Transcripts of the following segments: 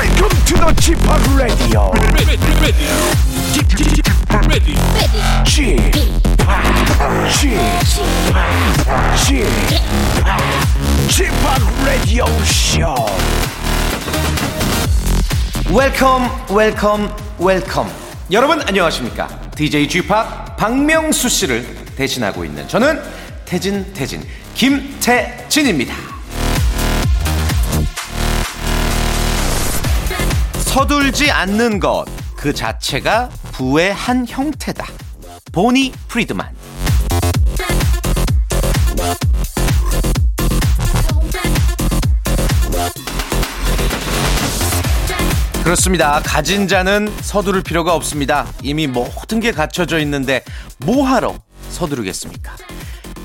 Welcome to the G-POP Radio. G-POP Radio Show. Welcome, welcome, welcome. 여러분 안녕하십니까? DJ G-POP 박명수 씨를 대신하고 있는 저는 태진 김태진입니다. 서둘지 않는 것 그 자체가 부의 한 형태다. 보니 프리드만. 그렇습니다. 가진 자는 서두를 필요가 없습니다. 이미 모든 게 갖춰져 있는데 뭐하러 서두르겠습니까?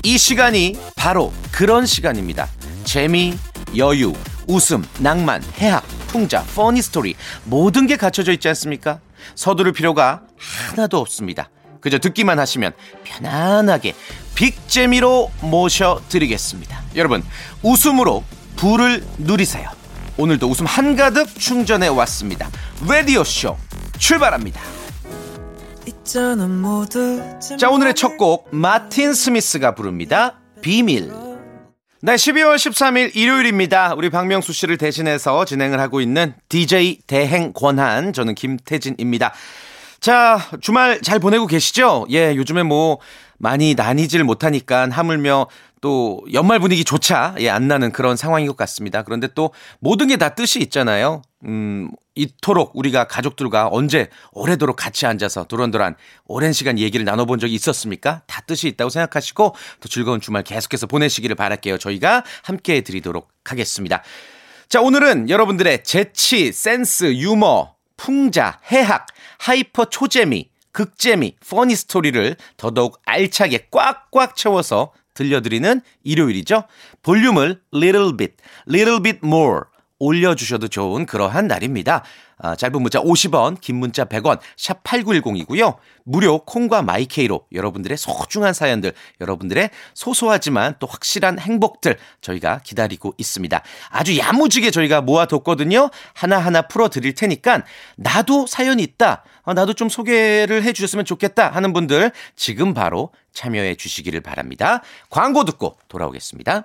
이 시간이 바로 그런 시간입니다. 재미, 여유, 웃음, 낭만, 해학, 풍자, 퍼니 스토리 모든 게 갖춰져 있지 않습니까? 서두를 필요가 하나도 없습니다. 그저 듣기만 하시면 편안하게 빅재미로 모셔드리겠습니다. 여러분 웃음으로 부를 누리세요. 오늘도 웃음 한가득 충전해 왔습니다. 라디오쇼 출발합니다. 자, 오늘의 첫 곡 마틴 스미스가 부릅니다. 비밀. 네, 12월 13일 일요일입니다. 우리 박명수 씨를 대신해서 진행을 하고 있는 DJ 대행 권한, 저는 김태진입니다. 자, 주말 잘 보내고 계시죠? 예, 요즘에 뭐 많이 나뉘질 못하니까 하물며 또 연말 분위기조차 예, 안 나는 그런 상황인 것 같습니다. 그런데 또 모든 게 다 뜻이 있잖아요. 이토록 우리가 가족들과 언제 오래도록 같이 앉아서 도란도란 오랜 시간 얘기를 나눠본 적이 있었습니까? 다 뜻이 있다고 생각하시고 또 즐거운 주말 계속해서 보내시기를 바랄게요. 저희가 함께해 드리도록 하겠습니다. 자, 오늘은 여러분들의 재치, 센스, 유머, 풍자, 해학, 하이퍼 초재미, 극재미, 퍼니 스토리를 더더욱 알차게 꽉꽉 채워서 들려드리는 일요일이죠. 볼륨을 little bit more 올려주셔도 좋은 그러한 날입니다. 아, 짧은 문자 50원, 긴 문자 100원, 샵 8910이고요. 무료 콩과 마이케이로 여러분들의 소중한 사연들, 여러분들의 소소하지만 또 확실한 행복들 저희가 기다리고 있습니다. 아주 야무지게 저희가 모아뒀거든요. 하나하나 풀어드릴 테니까 나도 사연이 있다, 나도 좀 소개를 해주셨으면 좋겠다 하는 분들 지금 바로 참여해 주시기를 바랍니다. 광고 듣고 돌아오겠습니다.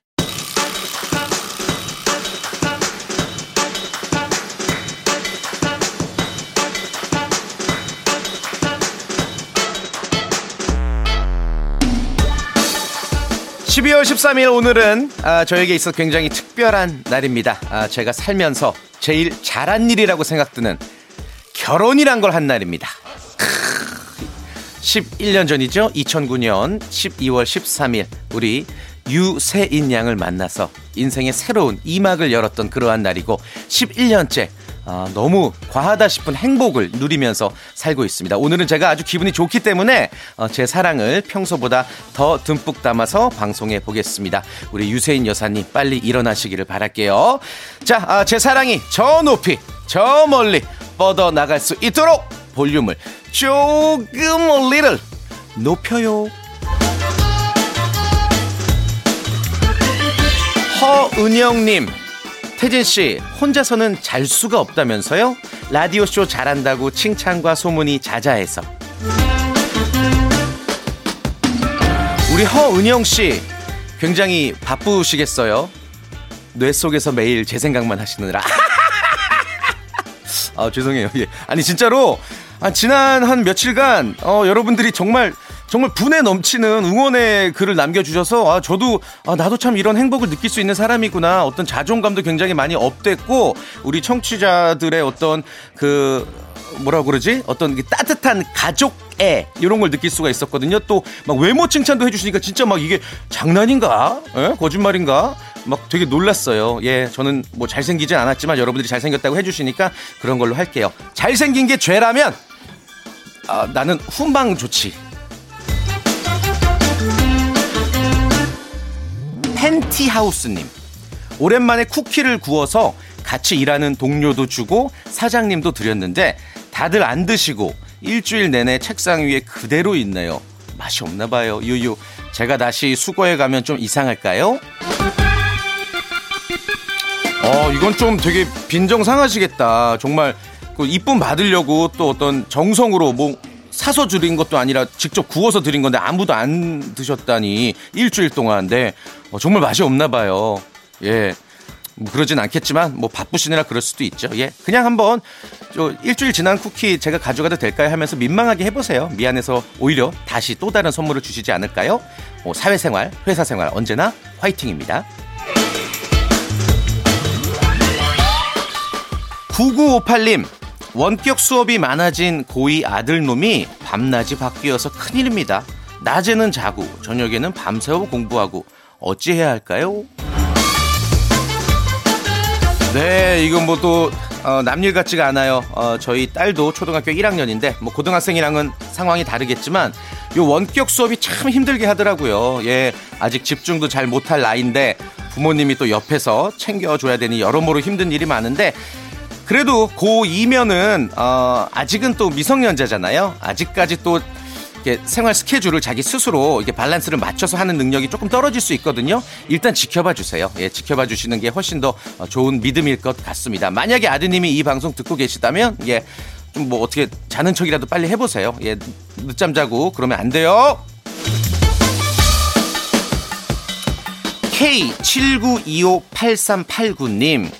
오늘은 저에게 있어서 굉장히 특별한 날입니다. 제가 살면서 제일 잘한 일이라고 생각드는 결혼이란 걸 한 날입니다. 11년 전이죠. 2009년 12월 13일 우리 유세인 양을 만나서 인생의 새로운 2막을 열었던 그러한 날이고 11년째 너무 과하다 싶은 행복을 누리면서 살고 있습니다. 오늘은 제가 아주 기분이 좋기 때문에 제 사랑을 평소보다 더 듬뿍 담아서 방송해 보겠습니다. 우리 유세인 여사님 빨리 일어나시기를 바랄게요. 자, 제 사랑이 저 높이 저 멀리 뻗어나갈 수 있도록 볼륨을 조금 올리를 높여요. 허은영님, 태진씨 혼자서는 잘 수가 없다면서요? 라디오쇼 잘한다고 칭찬과 소문이 자자해서. 우리 허은영씨 굉장히 바쁘시겠어요? 뇌 속에서 매일 제 생각만 하시느라. 아, 죄송해요. 예. 아니 진짜로 지난 한 며칠간 여러분들이 정말 분에 넘치는 응원의 글을 남겨주셔서 나도 참 이런 행복을 느낄 수 있는 사람이구나, 어떤 자존감도 굉장히 많이 업됐고 우리 청취자들의 어떤 그 뭐라고 그러지? 어떤 따뜻한 가족애 이런 걸 느낄 수가 있었거든요. 또 막 외모 칭찬도 해주시니까 진짜 막 이게 장난인가? 에? 거짓말인가? 막 되게 놀랐어요. 예, 저는 뭐 잘생기진 않았지만 여러분들이 잘생겼다고 해주시니까 그런 걸로 할게요. 잘생긴 게 죄라면 나는 훈방 좋지. 팬티하우스님, 오랜만에 쿠키를 구워서 같이 일하는 동료도 주고 사장님도 드렸는데 다들 안 드시고 일주일 내내 책상 위에 그대로 있네요. 맛이 없나 봐요. 유유, 제가 다시 수거해 가면 좀 이상할까요? 이건 좀 되게 빈정상하시겠다. 정말 그 이쁨 받으려고 또 어떤 정성으로 뭐 사서 드린 것도 아니라 직접 구워서 드린 건데 아무도 안 드셨다니, 일주일 동안인데 정말 맛이 없나 봐요. 예, 뭐 그러진 않겠지만 뭐 바쁘시느라 그럴 수도 있죠. 예, 그냥 한번 저 일주일 지난 쿠키 제가 가져가도 될까요? 하면서 민망하게 해보세요. 미안해서 오히려 다시 또 다른 선물을 주시지 않을까요? 사회생활, 회사생활 언제나 화이팅입니다. 9958님, 원격 수업이 많아진 고2 아들놈이 밤낮이 바뀌어서 큰일입니다. 낮에는 자고 저녁에는 밤새워 공부하고 어찌해야 할까요? 네, 이건 뭐 또 남일 같지가 않아요. 저희 딸도 초등학교 1학년인데 뭐 고등학생이랑은 상황이 다르겠지만 요 원격 수업이 참 힘들게 하더라고요. 예, 아직 집중도 잘 못할 나이인데 부모님이 또 옆에서 챙겨줘야 되니 여러모로 힘든 일이 많은데, 그래도 고2면은 아직은 또 미성년자잖아요. 아직까지 또 이렇게 생활 스케줄을 자기 스스로 이렇게 밸런스를 맞춰서 하는 능력이 조금 떨어질 수 있거든요. 일단 지켜봐 주세요. 예, 지켜봐 주시는 게 훨씬 더 좋은 믿음일 것 같습니다. 만약에 아드님이 이 방송 듣고 계시다면 예, 좀 뭐 어떻게 자는 척이라도 빨리 해보세요. 예, 늦잠 자고 그러면 안 돼요. K79258389님.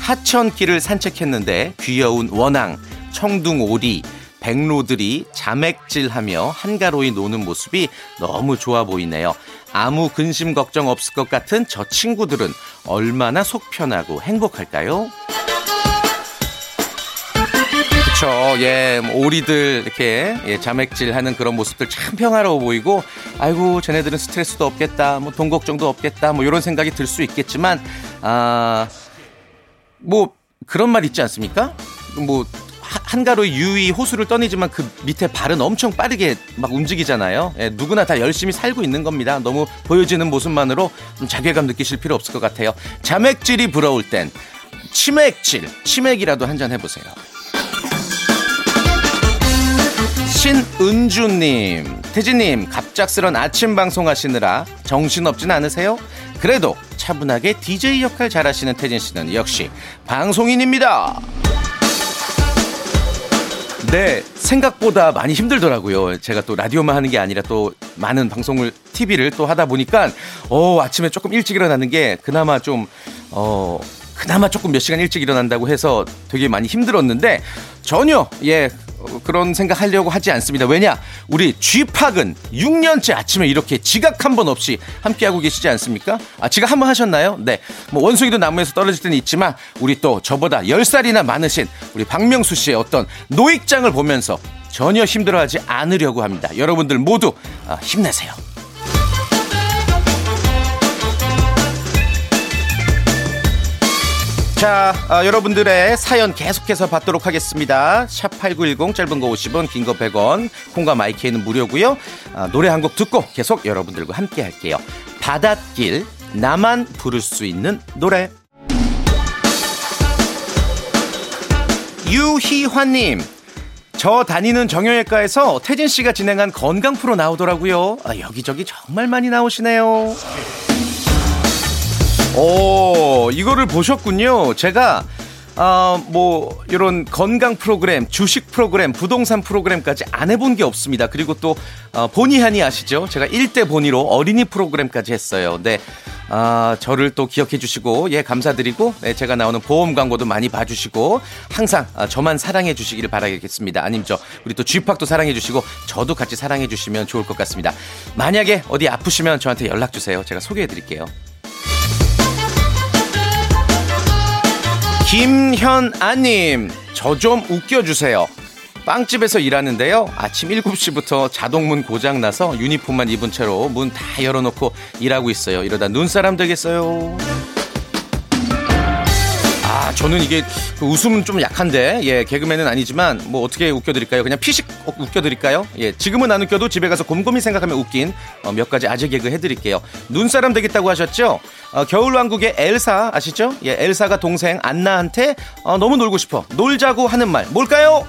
하천길을 산책했는데 귀여운 원앙, 청둥오리, 백로들이 자맥질하며 한가로이 노는 모습이 너무 좋아 보이네요. 아무 근심 걱정 없을 것 같은 저 친구들은 얼마나 속 편하고 행복할까요? 그쵸, 예, 오리들 이렇게 예, 자맥질하는 그런 모습들 참 평화로워 보이고, 아이고 쟤네들은 스트레스도 없겠다, 뭐 돈 걱정도 없겠다, 뭐 이런 생각이 들 수 있겠지만 뭐 그런 말 있지 않습니까? 뭐 한가로이 유의 호수를 떠니지만 그 밑에 발은 엄청 빠르게 막 움직이잖아요. 예, 누구나 다 열심히 살고 있는 겁니다. 너무 보여지는 모습만으로 좀 자괴감 느끼실 필요 없을 것 같아요. 자맥질이 부러울 땐 치맥이라도 한잔 해보세요. 신은주님, 태진님, 갑작스런 아침 방송 하시느라 정신없진 않으세요? 그래도 차분하게 DJ 역할 잘하시는 태진 씨는 역시 방송인입니다. 네, 생각보다 많이 힘들더라고요. 제가 또 라디오만 하는 게 아니라 또 많은 방송을, TV를 또 하다 보니까 아침에 조금 일찍 일어나는 게 그나마 좀 그나마 조금 몇 시간 일찍 일어난다고 해서 되게 많이 힘들었는데 전혀 예 그런 생각하려고 하지 않습니다. 왜냐, 우리 쥐팍은 6년째 아침에 이렇게 지각 한 번 없이 함께하고 계시지 않습니까? 지각 한 번 하셨나요? 네, 뭐 원숭이도 나무에서 떨어질 때는 있지만 우리 또 저보다 10살이나 많으신 우리 박명수 씨의 어떤 노익장을 보면서 전혀 힘들어하지 않으려고 합니다. 여러분들 모두 힘내세요. 자, 여러분들의 사연 계속해서 받도록 하겠습니다. 샵 8910, 짧은 거 50원, 긴 거 100원, 콩과 마이크는 무료고요. 노래 한 곡 듣고 계속 여러분들과 함께 할게요. 바닷길, 나만 부를 수 있는 노래. 유희환님, 저 다니는 정형외과에서 태진 씨가 진행한 건강 프로 나오더라고요. 여기저기 정말 많이 나오시네요. 이거를 보셨군요. 제가 뭐 이런 건강 프로그램, 주식 프로그램, 부동산 프로그램까지 안 해본 게 없습니다. 그리고 또 보니하니 아시죠? 제가 1대 보니로 어린이 프로그램까지 했어요. 네, 저를 또 기억해 주시고 예 감사드리고, 네, 제가 나오는 보험 광고도 많이 봐주시고 항상 저만 사랑해 주시길 바라겠습니다. 아님 저 우리 또 쥐팍도 사랑해 주시고 저도 같이 사랑해 주시면 좋을 것 같습니다. 만약에 어디 아프시면 저한테 연락 주세요. 제가 소개해 드릴게요. 김현아님, 저 좀 웃겨주세요. 빵집에서 일하는데요. 아침 7시부터 자동문 고장나서 유니폼만 입은 채로 문 다 열어놓고 일하고 있어요. 이러다 눈사람 되겠어요. 저는 이게 웃음은 좀 약한데, 예, 개그맨은 아니지만 뭐 어떻게 웃겨드릴까요? 그냥 피식 웃겨드릴까요? 예, 지금은 안 웃겨도 집에 가서 곰곰이 생각하면 웃긴 몇 가지 아재 개그 해드릴게요. 눈사람 되겠다고 하셨죠? 겨울왕국의 엘사 아시죠? 예, 엘사가 동생 안나한테 너무 놀고 싶어, 놀자고 하는 말 뭘까요?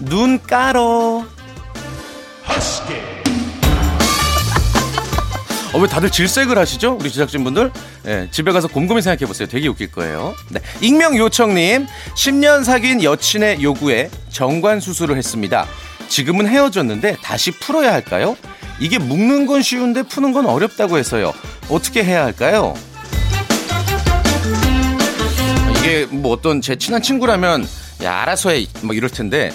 눈 깔어. 왜 다들 질색을 하시죠? 우리 제작진분들, 예, 집에 가서 곰곰이 생각해보세요. 되게 웃길 거예요. 네, 익명요청님, 10년 사귄 여친의 요구에 정관수술을 했습니다. 지금은 헤어졌는데 다시 풀어야 할까요? 이게 묶는 건 쉬운데 푸는 건 어렵다고 해서요. 어떻게 해야 할까요? 이게 뭐 어떤 제 친한 친구라면 야 알아서 해 막 이럴 텐데,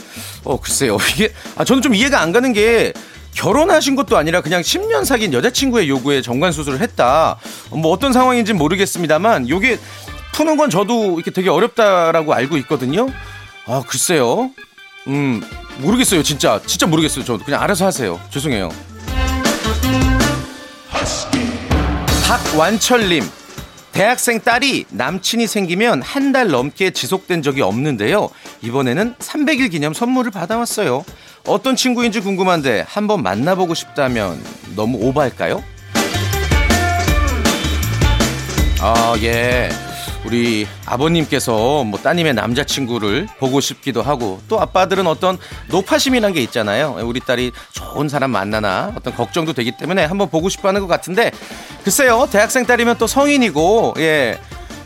글쎄요, 이게 저는 좀 이해가 안 가는 게, 결혼하신 것도 아니라 그냥 10년 사귄 여자친구의 요구에 정관수술을 했다. 뭐 어떤 상황인지는 모르겠습니다만 요게 푸는 건 저도 이렇게 되게 어렵다라고 알고 있거든요. 글쎄요. 모르겠어요. 진짜 모르겠어요. 저도 그냥 알아서 하세요. 죄송해요. 박완철님, 대학생 딸이 남친이 생기면 한 달 넘게 지속된 적이 없는데요. 이번에는 300일 기념 선물을 받아왔어요. 어떤 친구인지 궁금한데 한번 만나보고 싶다면 너무 오버할까요? 예. 우리 아버님께서 뭐 따님의 남자친구를 보고 싶기도 하고, 또 아빠들은 어떤 노파심이란 게 있잖아요. 우리 딸이 좋은 사람 만나나 어떤 걱정도 되기 때문에 한번 보고 싶어하는 것 같은데, 글쎄요, 대학생 딸이면 또 성인이고, 예,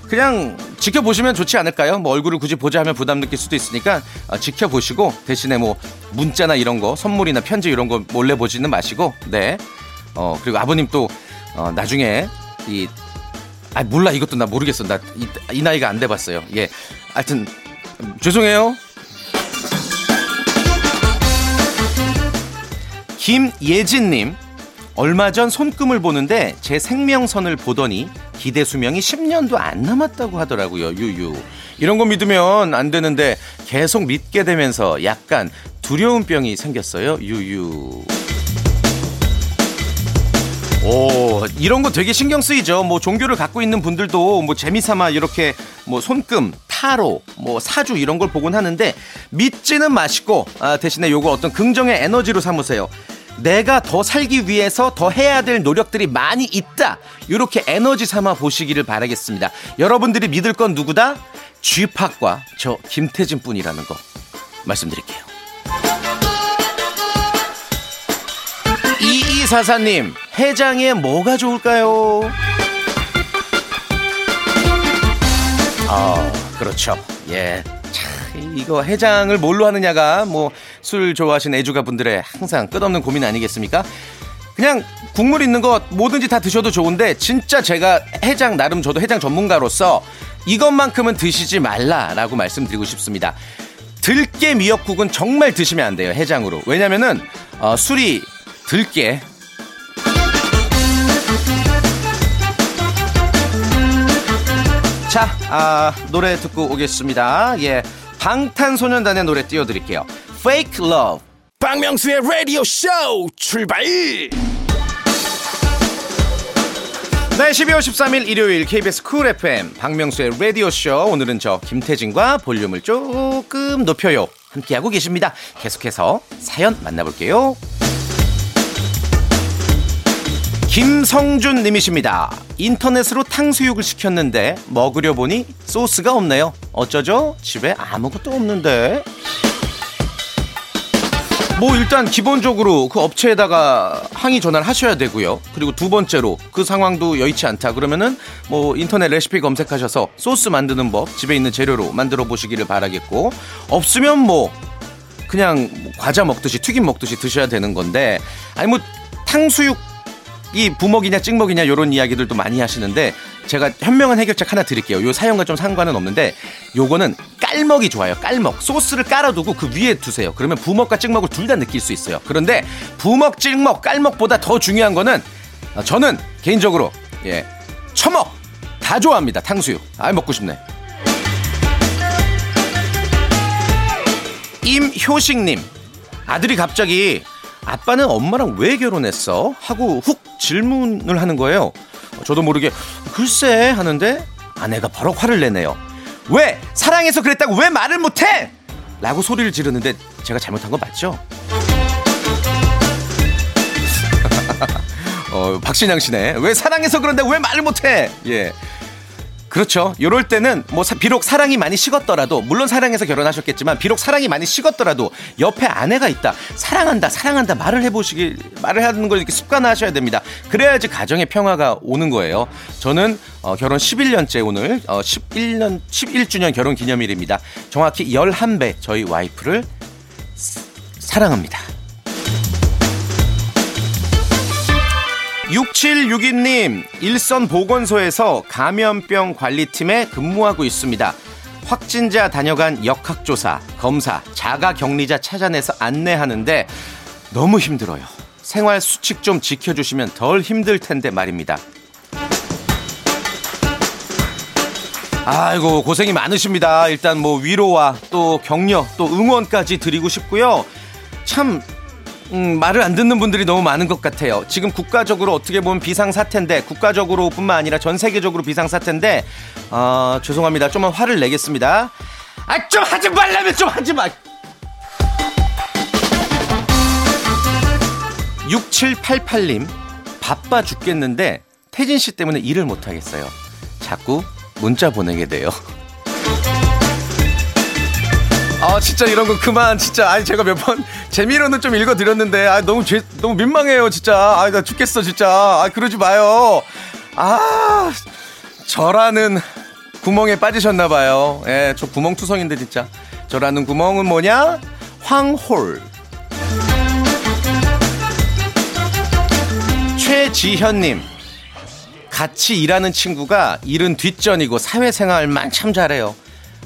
그냥 지켜보시면 좋지 않을까요? 뭐 얼굴을 굳이 보자 하면 부담 느낄 수도 있으니까 지켜보시고, 대신에 뭐 문자나 이런 거, 선물이나 편지 이런 거 몰래 보지는 마시고, 네. 그리고 아버님 또 나중에 이 몰라, 이것도 나 모르겠어. 나 이 나이가 안 돼봤어요. 예, 하여튼 죄송해요. 김예진님, 얼마 전 손금을 보는데 제 생명선을 보더니 기대 수명이 10년도 안 남았다고 하더라고요. 유유. 이런 거 믿으면 안 되는데 계속 믿게 되면서 약간 두려운 병이 생겼어요. 유유. 이런 거 되게 신경 쓰이죠. 뭐 종교를 갖고 있는 분들도 뭐 재미삼아 이렇게 뭐 손금, 타로, 뭐 사주 이런 걸 보곤 하는데, 믿지는 마시고 대신에 요거 어떤 긍정의 에너지로 삼으세요. 내가 더 살기 위해서 더 해야 될 노력들이 많이 있다. 이렇게 에너지 삼아 보시기를 바라겠습니다. 여러분들이 믿을 건 누구다? G팍과 저 김태진 뿐이라는 거 말씀드릴게요. 2244님, 해장에 뭐가 좋을까요? 그렇죠. 예. 이거 해장을 뭘로 하느냐가 뭐 술 좋아하시는 애주가분들의 항상 끝없는 고민 아니겠습니까? 그냥 국물 있는 것 뭐든지 다 드셔도 좋은데, 진짜 제가 해장, 나름 저도 해장 전문가로서 이것만큼은 드시지 말라라고 말씀드리고 싶습니다. 들깨 미역국은 정말 드시면 안 돼요, 해장으로. 왜냐면은 술이 들깨. 자, 노래 듣고 오겠습니다. 예, 방탄소년단의 노래 띄워드릴게요. Fake Love. 박명수의 라디오 쇼 출발. 네, 12월 13일 일요일 KBS 쿨 FM 박명수의 라디오 쇼. 오늘은 저 김태진과 볼륨을 조금 높여요 함께하고 계십니다. 계속해서 사연 만나볼게요. 김성준 님이십니다. 인터넷으로 탕수육을 시켰는데 먹으려 보니 소스가 없네요. 어쩌죠? 집에 아무것도 없는데. 뭐 일단 기본적으로 그 업체에다가 항의 전화를 하셔야 되고요. 그리고 두 번째로 그 상황도 여의치 않다 그러면은 뭐 인터넷 레시피 검색하셔서 소스 만드는 법 집에 있는 재료로 만들어 보시기를 바라겠고, 없으면 뭐 그냥 과자 먹듯이 튀김 먹듯이 드셔야 되는 건데, 아니 뭐 탕수육 이 부먹이냐 찍먹이냐 이런 이야기들도 많이 하시는데, 제가 현명한 해결책 하나 드릴게요. 요 사연과 좀 상관은 없는데, 요거는 깔먹이 좋아요. 깔먹. 소스를 깔아두고 그 위에 두세요. 그러면 부먹과 찍먹을 둘 다 느낄 수 있어요. 그런데 부먹, 찍먹, 깔먹보다 더 중요한 거는, 저는 개인적으로, 예, 처먹 다 좋아합니다. 탕수육. 먹고 싶네. 임효식님, 아들이 갑자기 아빠는 엄마랑 왜 결혼했어? 하고 훅 질문을 하는 거예요. 저도 모르게 글쎄 하는데 아내가 버럭 화를 내네요. 왜 사랑해서 그랬다고 왜 말을 못해? 라고 소리를 지르는데 제가 잘못한 건 맞죠? 박신양 씨네. 왜 사랑해서 그런다고 왜 말을 못해? 예. 그렇죠. 요럴 때는 뭐 비록 사랑이 많이 식었더라도, 물론 사랑해서 결혼하셨겠지만 비록 사랑이 많이 식었더라도 옆에 아내가 있다, 사랑한다 사랑한다 말을 해보시길, 말을 하는 걸 이렇게 습관화하셔야 됩니다. 그래야지 가정의 평화가 오는 거예요. 저는 결혼 11년째 오늘 11주년 결혼 기념일입니다. 정확히 11배 저희 와이프를 사랑합니다. 6762님, 일선 보건소에서 감염병 관리팀에 근무하고 있습니다. 확진자 다녀간 역학조사, 검사, 자가격리자 찾아내서 안내하는데 너무 힘들어요. 생활 수칙 좀 지켜주시면 덜 힘들 텐데 말입니다. 아이고, 고생이 많으십니다. 일단 뭐 위로와 또 격려, 또 응원까지 드리고 싶고요. 참... 말을 안 듣는 분들이 너무 많은 것 같아요. 지금 국가적으로 어떻게 보면 비상사태인데, 국가적으로 뿐만 아니라 전 세계적으로 비상사태인데, 죄송합니다. 좀만 화를 내겠습니다. 아, 좀 하지 말라면 좀 하지 마! 6788님, 바빠 죽겠는데, 태진 씨 때문에 일을 못하겠어요. 자꾸 문자 보내게 돼요. 아, 진짜 이런 거 그만, 진짜. 아니, 제가 몇 번 재미로는 좀 읽어드렸는데, 아, 너무 민망해요, 진짜. 아, 나 죽겠어, 진짜. 아, 그러지 마요. 아, 저라는 구멍에 빠지셨나봐요. 예, 저 구멍투성인데, 진짜. 저라는 구멍은 뭐냐? 황홀. 최지현님, 같이 일하는 친구가 일은 뒷전이고 사회생활만 참 잘해요.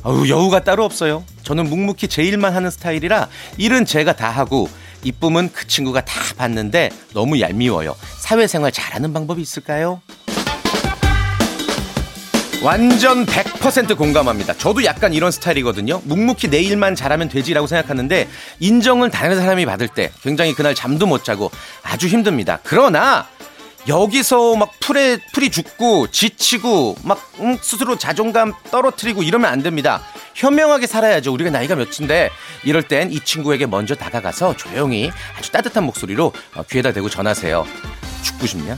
아우, 여우가 따로 없어요. 저는 묵묵히 제 일만 하는 스타일이라 일은 제가 다 하고 이쁨은 그 친구가 다 받는데 너무 얄미워요. 사회생활 잘하는 방법이 있을까요? 완전 100% 공감합니다. 저도 약간 이런 스타일이거든요. 묵묵히 내 일만 잘하면 되지라고 생각하는데 인정을 다른 사람이 받을 때 굉장히 그날 잠도 못 자고 아주 힘듭니다. 그러나 여기서 막 풀이 죽고 지치고 막 스스로 자존감 떨어뜨리고 이러면 안 됩니다. 현명하게 살아야죠. 우리가 나이가 몇인데. 이럴 땐 이 친구에게 먼저 다가가서 조용히 아주 따뜻한 목소리로 귀에다 대고 전하세요. 죽고 싶냐?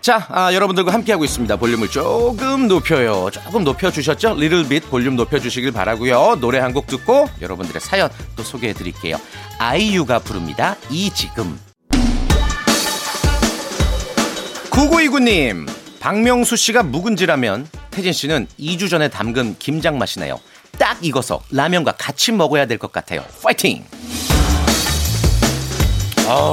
자, 여러분들과 함께하고 있습니다. 볼륨을 조금 높여요. 조금 높여주셨죠? Little bit 볼륨 높여주시길 바라고요. 노래 한 곡 듣고 여러분들의 사연 또 소개해드릴게요. 아이유가 부릅니다. 이 지금. 9929님, 박명수 씨가 묵은지라면 태진 씨는 2주 전에 담근 김장 맛이네요. 딱 익어서 라면과 같이 먹어야 될 것 같아요. 파이팅!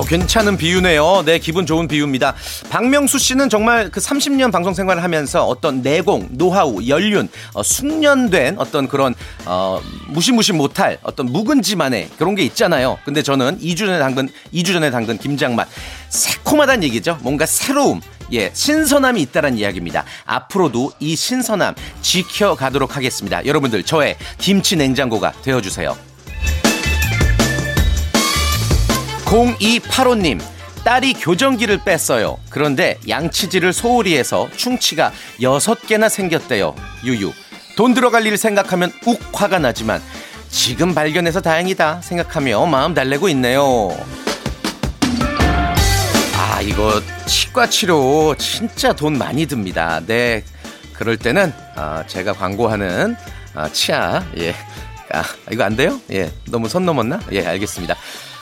괜찮은 비유네요. 네, 기분 좋은 비유입니다. 박명수 씨는 정말 그 30년 방송 생활을 하면서 어떤 내공, 노하우, 연륜, 숙련된 어떤 그런 무시무시 못할 어떤 묵은지만의 그런 게 있잖아요. 근데 저는 2주 전에 담근 김장맛, 새콤하다는 얘기죠. 뭔가 새로움, 예, 신선함이 있다는 이야기입니다. 앞으로도 이 신선함 지켜가도록 하겠습니다. 여러분들 저의 김치 냉장고가 되어주세요. 0285님, 딸이 교정기를 뺐어요. 그런데 양치질을 소홀히 해서 충치가 6개나 생겼대요. 유유. 돈 들어갈 일 생각하면 욱 화가 나지만 지금 발견해서 다행이다 생각하며 마음 달래고 있네요. 아, 이거 치과치료 진짜 돈 많이 듭니다. 네, 그럴 때는 제가 광고하는 치아, 예, 이거 안 돼요? 예, 너무 선 넘었나? 예, 알겠습니다.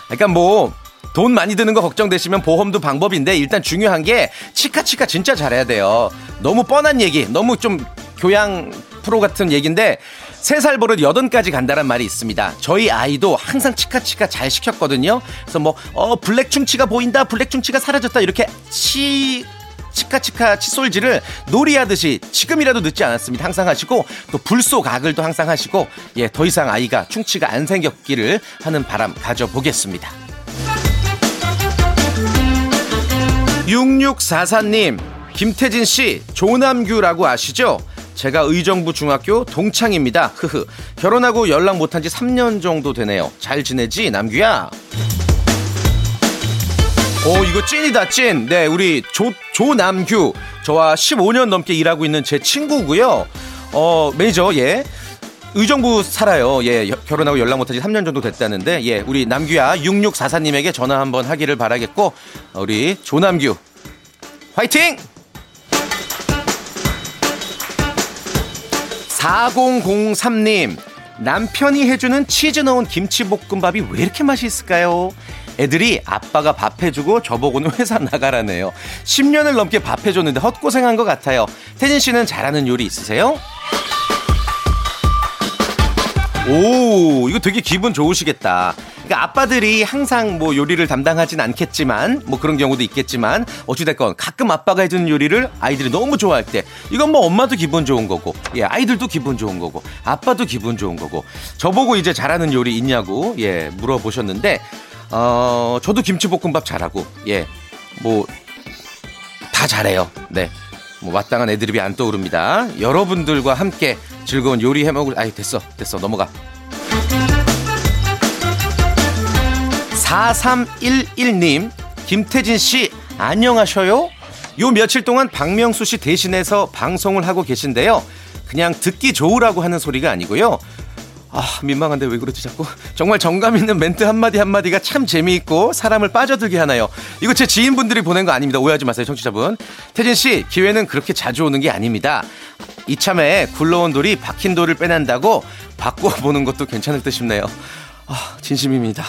그러니까 뭐 돈 많이 드는 거 걱정되시면 보험도 방법인데, 일단 중요한 게 치카치카 진짜 잘해야 돼요. 너무 뻔한 얘기, 너무 좀 교양 프로 같은 얘기인데 3살 버릇 80까지 간다란 말이 있습니다. 저희 아이도 항상 치카치카 잘 시켰거든요. 그래서 뭐 블랙 충치가 보인다, 블랙 충치가 사라졌다, 이렇게 치카치카 칫솔질을 놀이하듯이 지금이라도 늦지 않았습니다. 항상 하시고, 또 불쏘가글도 항상 하시고, 예, 더 이상 아이가 충치가 안 생겼기를 하는 바람 가져보겠습니다. 6644님, 김태진 씨 조남규라고 아시죠? 제가 의정부 중학교 동창입니다. 흐흐. 결혼하고 연락 못한 지 3년 정도 되네요. 잘 지내지, 남규야? 오, 이거 찐이다, 찐. 네, 우리 조남규, 저와 15년 넘게 일하고 있는 제 친구고요. 매니저, 예. 의정부 살아요. 예, 결혼하고 연락 못한 지 3년 정도 됐다는데, 예, 우리 남규야 6644님에게 전화 한번 하기를 바라겠고, 우리 조남규 화이팅! 4003님, 남편이 해주는 치즈 넣은 김치볶음밥이 왜 이렇게 맛이 있을까요? 애들이 아빠가 밥 해주고 저보고는 회사 나가라네요. 10년을 넘게 밥 해줬는데 헛고생한 것 같아요. 태진 씨는 잘하는 요리 있으세요? 오, 이거 되게 기분 좋으시겠다. 그러니까 아빠들이 항상 뭐 요리를 담당하진 않겠지만, 뭐 그런 경우도 있겠지만, 어찌됐건 가끔 아빠가 해주는 요리를 아이들이 너무 좋아할 때, 이건 뭐 엄마도 기분 좋은 거고, 예, 아이들도 기분 좋은 거고, 아빠도 기분 좋은 거고, 저보고 이제 잘하는 요리 있냐고, 예, 물어보셨는데, 저도 김치볶음밥 잘하고, 예, 뭐, 다 잘해요. 네. 뭐 마땅한 애드립이 안 떠오릅니다. 여러분들과 함께 즐거운 요리 해먹을... 아이 됐어 넘어가. 4311님, 김태진씨 안녕하셔요. 요 며칠 동안 박명수씨 대신해서 방송을 하고 계신데요, 그냥 듣기 좋으라고 하는 소리가 아니고요, 아 민망한데 왜 그러지 자꾸, 정말 정감 있는 멘트 한마디 한마디가 참 재미있고 사람을 빠져들게 하나요. 이거 제 지인분들이 보낸 거 아닙니다. 오해하지 마세요 청취자분. 태진씨 기회는 그렇게 자주 오는 게 아닙니다. 이참에 굴러온 돌이 박힌 돌을 빼낸다고 바꿔보는 것도 괜찮을 듯 싶네요. 아 진심입니다.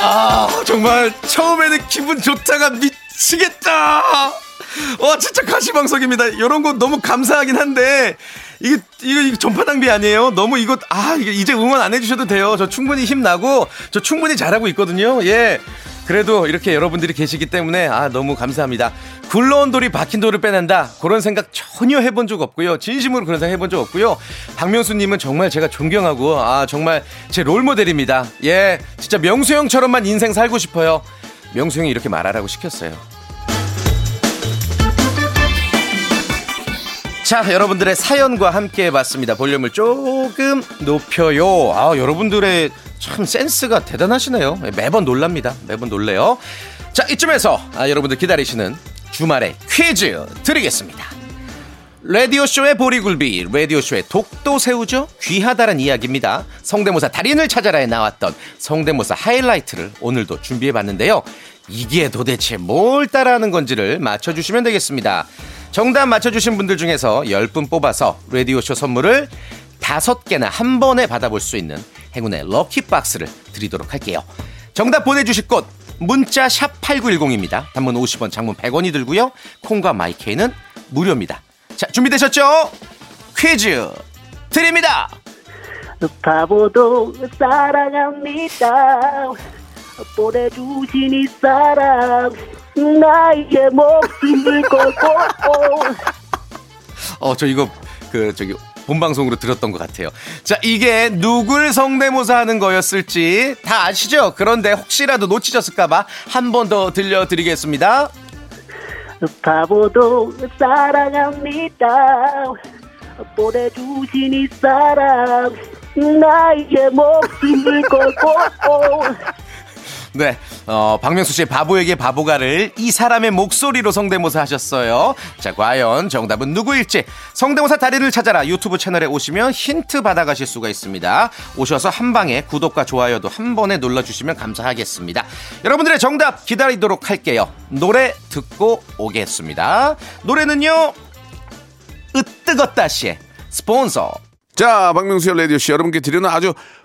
아 정말 처음에는 기분 좋다가 미치겠다. 와 진짜 가시방석입니다. 이런 거 너무 감사하긴 한데 이거 전파 낭비 아니에요? 너무 이거 이제 응원 안 해주셔도 돼요. 저 충분히 힘나고 저 충분히 잘하고 있거든요. 예, 그래도 이렇게 여러분들이 계시기 때문에 너무 감사합니다. 굴러온 돌이 박힌 돌을 빼낸다, 그런 생각 전혀 해본 적 없고요. 진심으로 그런 생각 해본 적 없고요. 박명수님은 정말 제가 존경하고 정말 제 롤모델입니다. 예, 진짜 명수 형처럼만 인생 살고 싶어요. 명수 형이 이렇게 말하라고 시켰어요. 자, 여러분들의 사연과 함께 해봤습니다. 볼륨을 조금 높여요. 여러분들의 참 센스가 대단하시네요. 매번 놀랍니다. 매번 놀래요. 자, 이쯤에서 여러분들 기다리시는 주말에 퀴즈 드리겠습니다. 라디오쇼의 보리굴비, 라디오쇼의 독도 새우죠? 귀하다란 이야기입니다. 성대모사 달인을 찾아라에 나왔던 성대모사 하이라이트를 오늘도 준비해봤는데요. 이게 도대체 뭘 따라하는 건지를 맞춰주시면 되겠습니다. 정답 맞춰주신 분들 중에서 10분 뽑아서 라디오쇼 선물을 5개나 한 번에 받아볼 수 있는 행운의 럭키박스를 드리도록 할게요. 정답 보내주실 곳 문자 샵 8910입니다. 단문 50원, 장문 100원이 들고요. 콩과 마이케이는 무료입니다. 자, 준비되셨죠? 퀴즈 드립니다. 바보도 사랑합니다. 보내주신 이 사람 나의 목숨을 걸고. 저 이거 본방송으로 들었던 것 같아요. 자, 이게 누굴 성대모사하는 거였을지 다 아시죠? 그런데 혹시라도 놓치셨을까봐 한 번 더 들려드리겠습니다. 바보도 사랑합니다. 보내주신 이 사람 나의 목숨을 걸고. 네, 박명수 씨의 바보에게 바보가를 이 사람의 목소리로 성대모사 하셨어요. 자, 과연 정답은 누구일지 성대모사 달인을 찾아라 유튜브 채널에 오시면 힌트 받아가실 수가 있습니다. 오셔서 한 방에 구독과 좋아요도 한 번에 눌러주시면 감사하겠습니다. 여러분들의 정답 기다리도록 할게요. 노래 듣고 오겠습니다. 노래는요, 으뜨겄다시의 스폰서. 자, 박명수의 라디오씨 여러분께 드리는 아주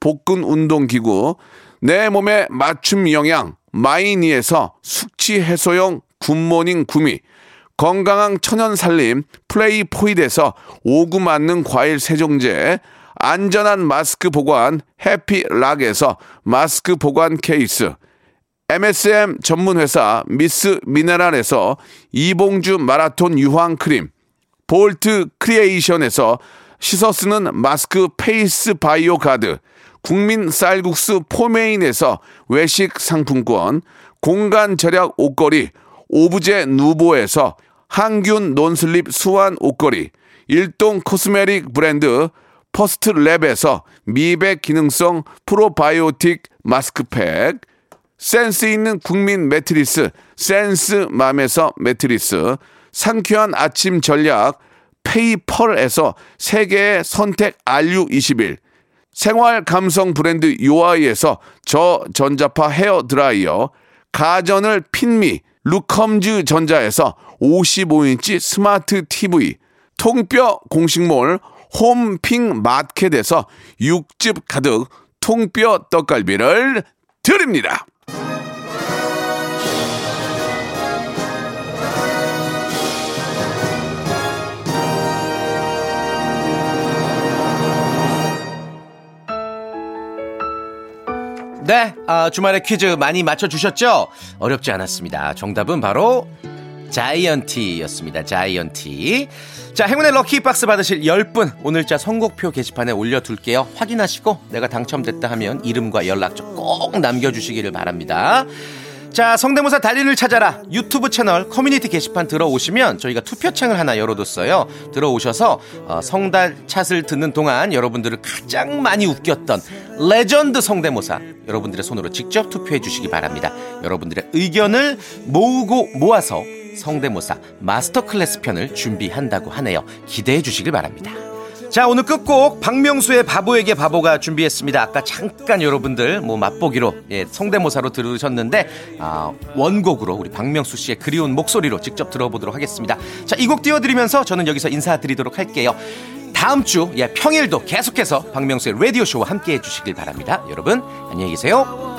복근 운동기구, 내 몸에 맞춤 영양 마이니에서 숙취 해소용 굿모닝 구미, 건강한 천연살림 플레이 포이드에서 오구 맞는 과일 세정제, 안전한 마스크 보관 해피락에서 마스크 보관 케이스, MSM 전문회사 미스 미네랄에서 이봉주 마라톤 유황 크림, 볼트 크리에이션에서 씻어 쓰는 마스크 페이스 바이오 가드, 국민 쌀국수 포메인에서 외식 상품권, 공간 절약 옷걸이 오브제 누보에서 항균 논슬립 수완 옷걸이, 일동 코스메릭 브랜드 퍼스트랩에서 미백 기능성 프로바이오틱 마스크팩, 센스 있는 국민 매트리스 센스맘에서 매트리스, 상쾌한 아침 전략 페이펄에서 세계의 선택 RU21, 생활 감성 브랜드 요아이에서 저전자파 헤어드라이어, 가전을 핀미 루컴즈 전자에서 55인치 스마트 TV, 통뼈 공식몰 홈핑 마켓에서 육즙 가득 통뼈 떡갈비를 드립니다. 네, 주말에 퀴즈 많이 맞춰주셨죠? 어렵지 않았습니다. 정답은 바로 자이언티였습니다. 자이언티. 자, 행운의 럭키박스 받으실 10분 오늘자 선곡표 게시판에 올려둘게요. 확인하시고 내가 당첨됐다 하면 이름과 연락처 꼭 남겨주시기를 바랍니다. 자, 성대모사 달인을 찾아라 유튜브 채널 커뮤니티 게시판 들어오시면 저희가 투표창을 하나 열어뒀어요. 들어오셔서 성달찻을 듣는 동안 여러분들을 가장 많이 웃겼던 레전드 성대모사 여러분들의 손으로 직접 투표해 주시기 바랍니다. 여러분들의 의견을 모아서 성대모사 마스터 클래스 편을 준비한다고 하네요. 기대해 주시길 바랍니다. 자, 오늘 끝곡 박명수의 바보에게 바보가 준비했습니다. 아까 잠깐 여러분들 맛보기로 성대모사로 들으셨는데 원곡으로 우리 박명수 씨의 그리운 목소리로 직접 들어보도록 하겠습니다. 자, 이 곡 띄워드리면서 저는 여기서 인사드리도록 할게요. 다음 주 평일도 계속해서 박명수의 라디오쇼와 함께해 주시길 바랍니다. 여러분 안녕히 계세요.